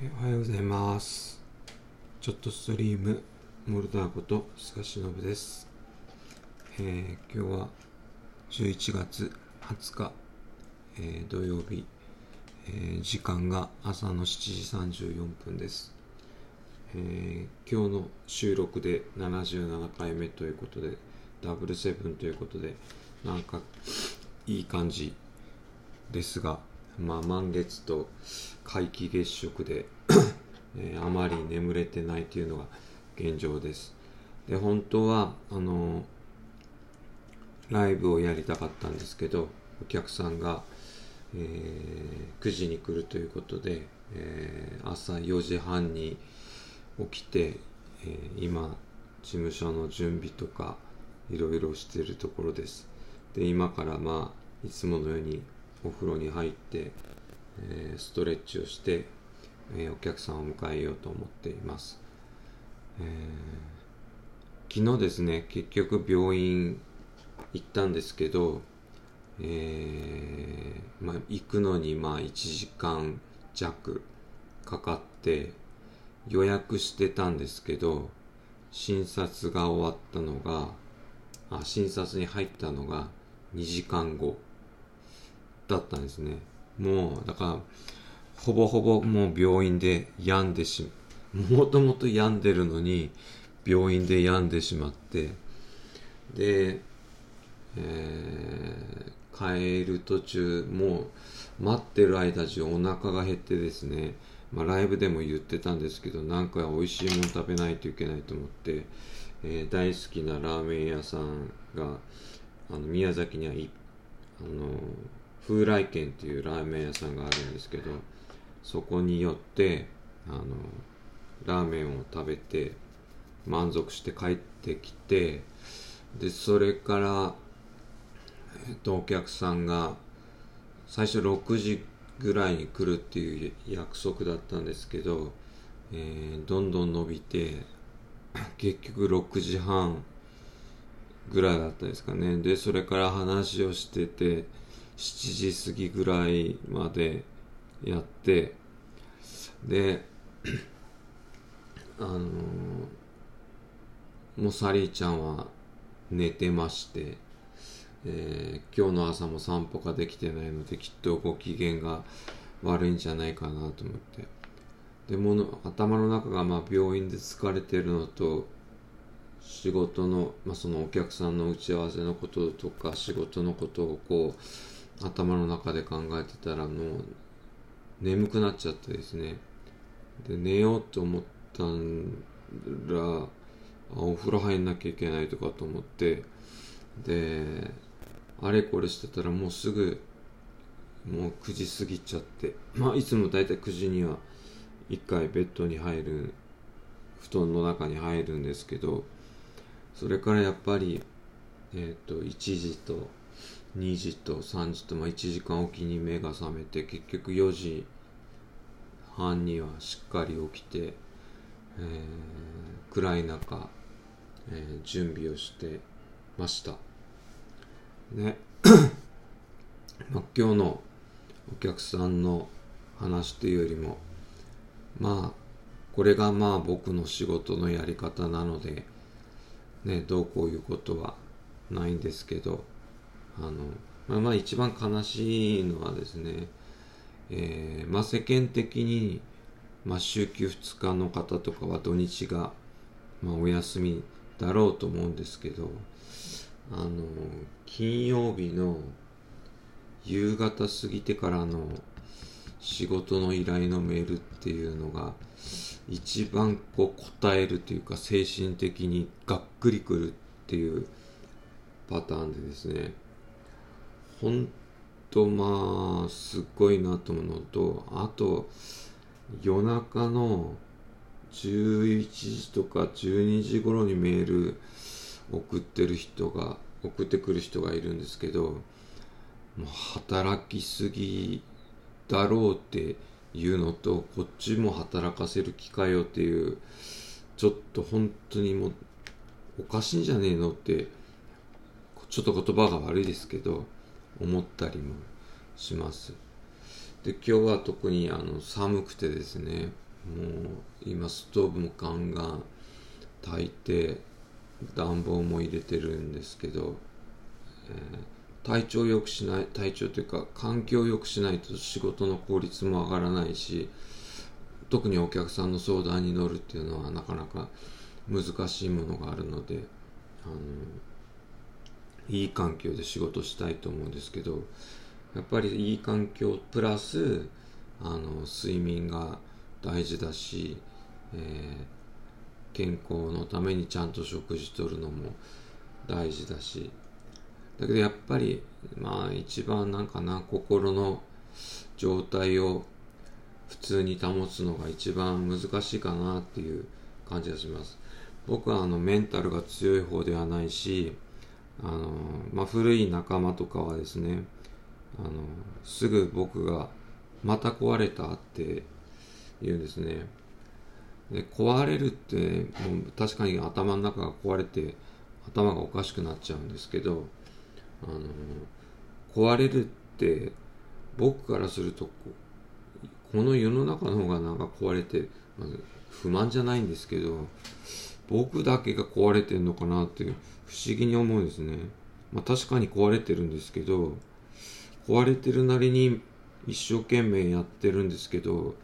おはようございます。ちょっとストリームモルダーこと菅忍です。今日は11月20日、土曜日、時間が朝の7時34分です。今日の収録で77回目ということで、ダブルセブンということで、なんかいい感じですが、まあ、満月と皆既月食で、あまり眠れてないというのが現状です。で、本当はライブをやりたかったんですけど、お客さんが、9時に来るということで、朝4時半に起きて、今事務所の準備とかいろいろしているところです。で、今からまあいつものようにお風呂に入って、ストレッチをして、お客さんを迎えようと思っています。昨日ですね、結局病院行ったんですけど、行くのに1時間弱かかって予約してたんですけど、診察が終わったのが、診察に入ったのが2時間後。だったんですね。もうだからほぼほぼもう病院で病んでもともと病んでるのに病院で病んでしまって、で、帰る途中もう待ってる間中お腹が減ってですね、ライブでも言ってたんですけど、なんか美味しいもの食べないといけないと思って、大好きなラーメン屋さんが宮崎には風来軒っていうラーメン屋さんがあるんですけど、そこに寄ってラーメンを食べて満足して帰ってきて、でそれから、お客さんが最初6時ぐらいに来るっていう約束だったんですけど、どんどん伸びて結局6時半ぐらいだったんですかね。でそれから話をしてて7時過ぎぐらいまでやって、でもうサリーちゃんは寝てまして、今日の朝も散歩ができてないのできっとご機嫌が悪いんじゃないかなと思って、でも頭の中が病院で疲れてるのと仕事の、そのお客さんの打ち合わせのこととか仕事のことをこう頭の中で考えてたらもう眠くなっちゃってですね。で寝ようと思ったらお風呂入んなきゃいけないとかと思って、であれこれしてたらもうすぐもう9時過ぎちゃって、いつもだいたい9時には1回ベッドに入る、布団の中に入るんですけど、それからやっぱり1時と2時と3時と1時間おきに目が覚めて、結局4時半にはしっかり起きて、暗い中、準備をしてました。で今日のお客さんの話というよりもこれが僕の仕事のやり方なので、どうこういうことはないんですけど、一番悲しいのはですね、世間的に、週休2日の方とかは土日が、お休みだろうと思うんですけど、金曜日の夕方過ぎてからの仕事の依頼のメールっていうのが一番答えるというか精神的にがっくりくるっていうパターンでですね、ほんとすっごいなと思うのと、あと夜中の11時とか12時頃にメール送ってくる人がいるんですけど、働きすぎだろうっていうのと、こっちも働かせる気かよっていう、ちょっと本当にもうおかしいんじゃねえのってちょっと言葉が悪いですけど思ったりもします。で今日は特に寒くてですね、もう今ストーブもガンガン炊いて暖房も入れてるんですけど、体調良くしない、体調というか環境良くしないと仕事の効率も上がらないし、特にお客さんの相談に乗るっていうのはなかなか難しいものがあるので、いい環境で仕事したいと思うんですけど、やっぱりいい環境プラス睡眠が大事だし、健康のためにちゃんと食事とるのも大事だし、だけどやっぱりまあ一番なんかな、心の状態を普通に保つのが一番難しいかなっていう感じがします。僕はメンタルが強い方ではないし、まあ、古い仲間とかはですね、すぐ僕がまた壊れたって言うんですね。で、壊れるってもう確かに頭の中が壊れて頭がおかしくなっちゃうんですけど、壊れるって僕からするとこの世の中の方がなんか壊れて、まあ、不満じゃないんですけど、僕だけが壊れてるのかなって不思議に思うんですね。まあ、確かに壊れてるんですけど、壊れてるなりに一生懸命やってるんですけど、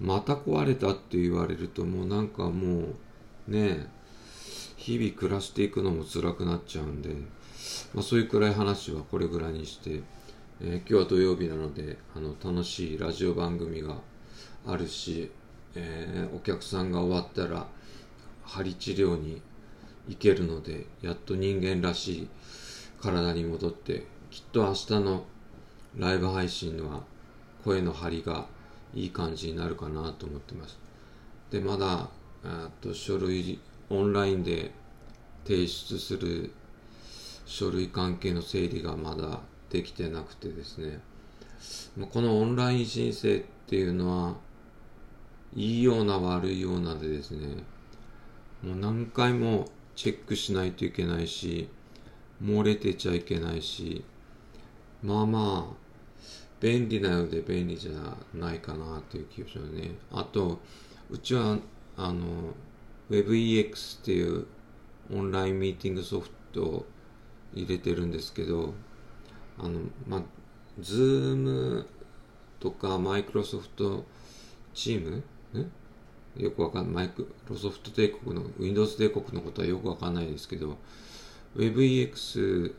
また壊れたって言われるともうなんかもうね、日々暮らしていくのも辛くなっちゃうんで、まあ、そういうくらい話はこれぐらいにして、今日は土曜日なので楽しいラジオ番組があるし、お客さんが終わったら針治療に行けるので、やっと人間らしい体に戻って、きっと明日のライブ配信は声の張りがいい感じになるかなと思ってます。で、まだ書類オンラインで提出する書類関係の整理がまだできてなくてですね、このオンライン申請っていうのはいいような悪いようなでですね、もう何回もチェックしないといけないし、漏れてちゃいけないし、まあまあ便利なようで便利じゃないかなという気がしますね。あとうちはWebEx っていうオンラインミーティングソフトを入れてるんですけど、まあ Zoom とか Microsoft Team、よくわかんない、マイクロソフト帝国の Windows 帝国のことはよくわかんないですけど、 WebEx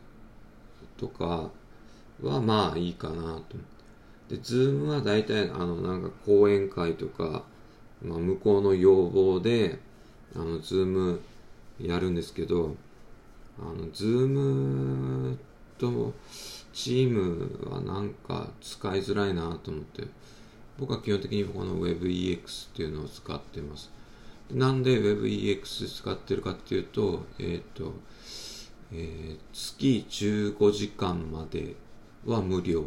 とかはまあいいかなと。で、Zoom は大体なんか講演会とか、まあ、向こうの要望でZoom やるんですけど、Zoom とチームはなんか使いづらいなと思って、僕は基本的にこの WebEx っていうのを使ってます。なんで WebEx 使ってるかっていうと、月15時間までは無料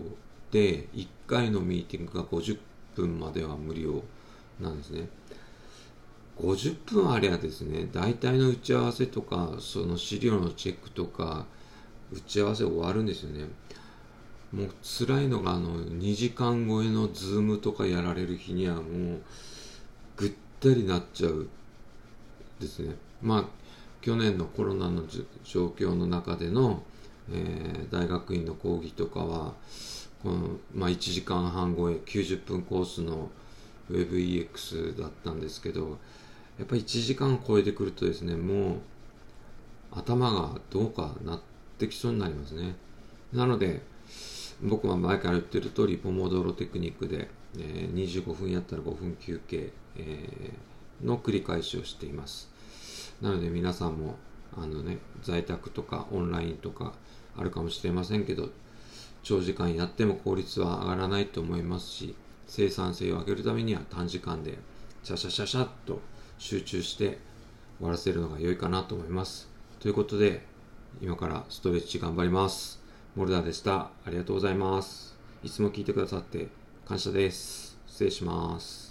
で、1回のミーティングが50分までは無料なんですね。50分あればですね、大体の打ち合わせとか、その資料のチェックとか、打ち合わせ終わるんですよね。もう辛いのが2時間超えのズームとかやられる日にはもうぐったりなっちゃうですね。まあ去年のコロナの状況の中での、大学院の講義とかはこの、まあ、1時間半超え90分コースの WebEx だったんですけど、やっぱり1時間超えてくるとですね、もう頭がどうかなってきそうになりますね。なので僕は前から言ってる通りポモドロテクニックで、25分やったら5分休憩、の繰り返しをしています。なので皆さんも在宅とかオンラインとかあるかもしれませんけど、長時間やっても効率は上がらないと思いますし、生産性を上げるためには短時間でシャシャシャシャッと集中して終わらせるのが良いかなと思います。ということで今からストレッチ頑張ります。モルダーでした。ありがとうございます。いつも聞いてくださって感謝です。失礼します。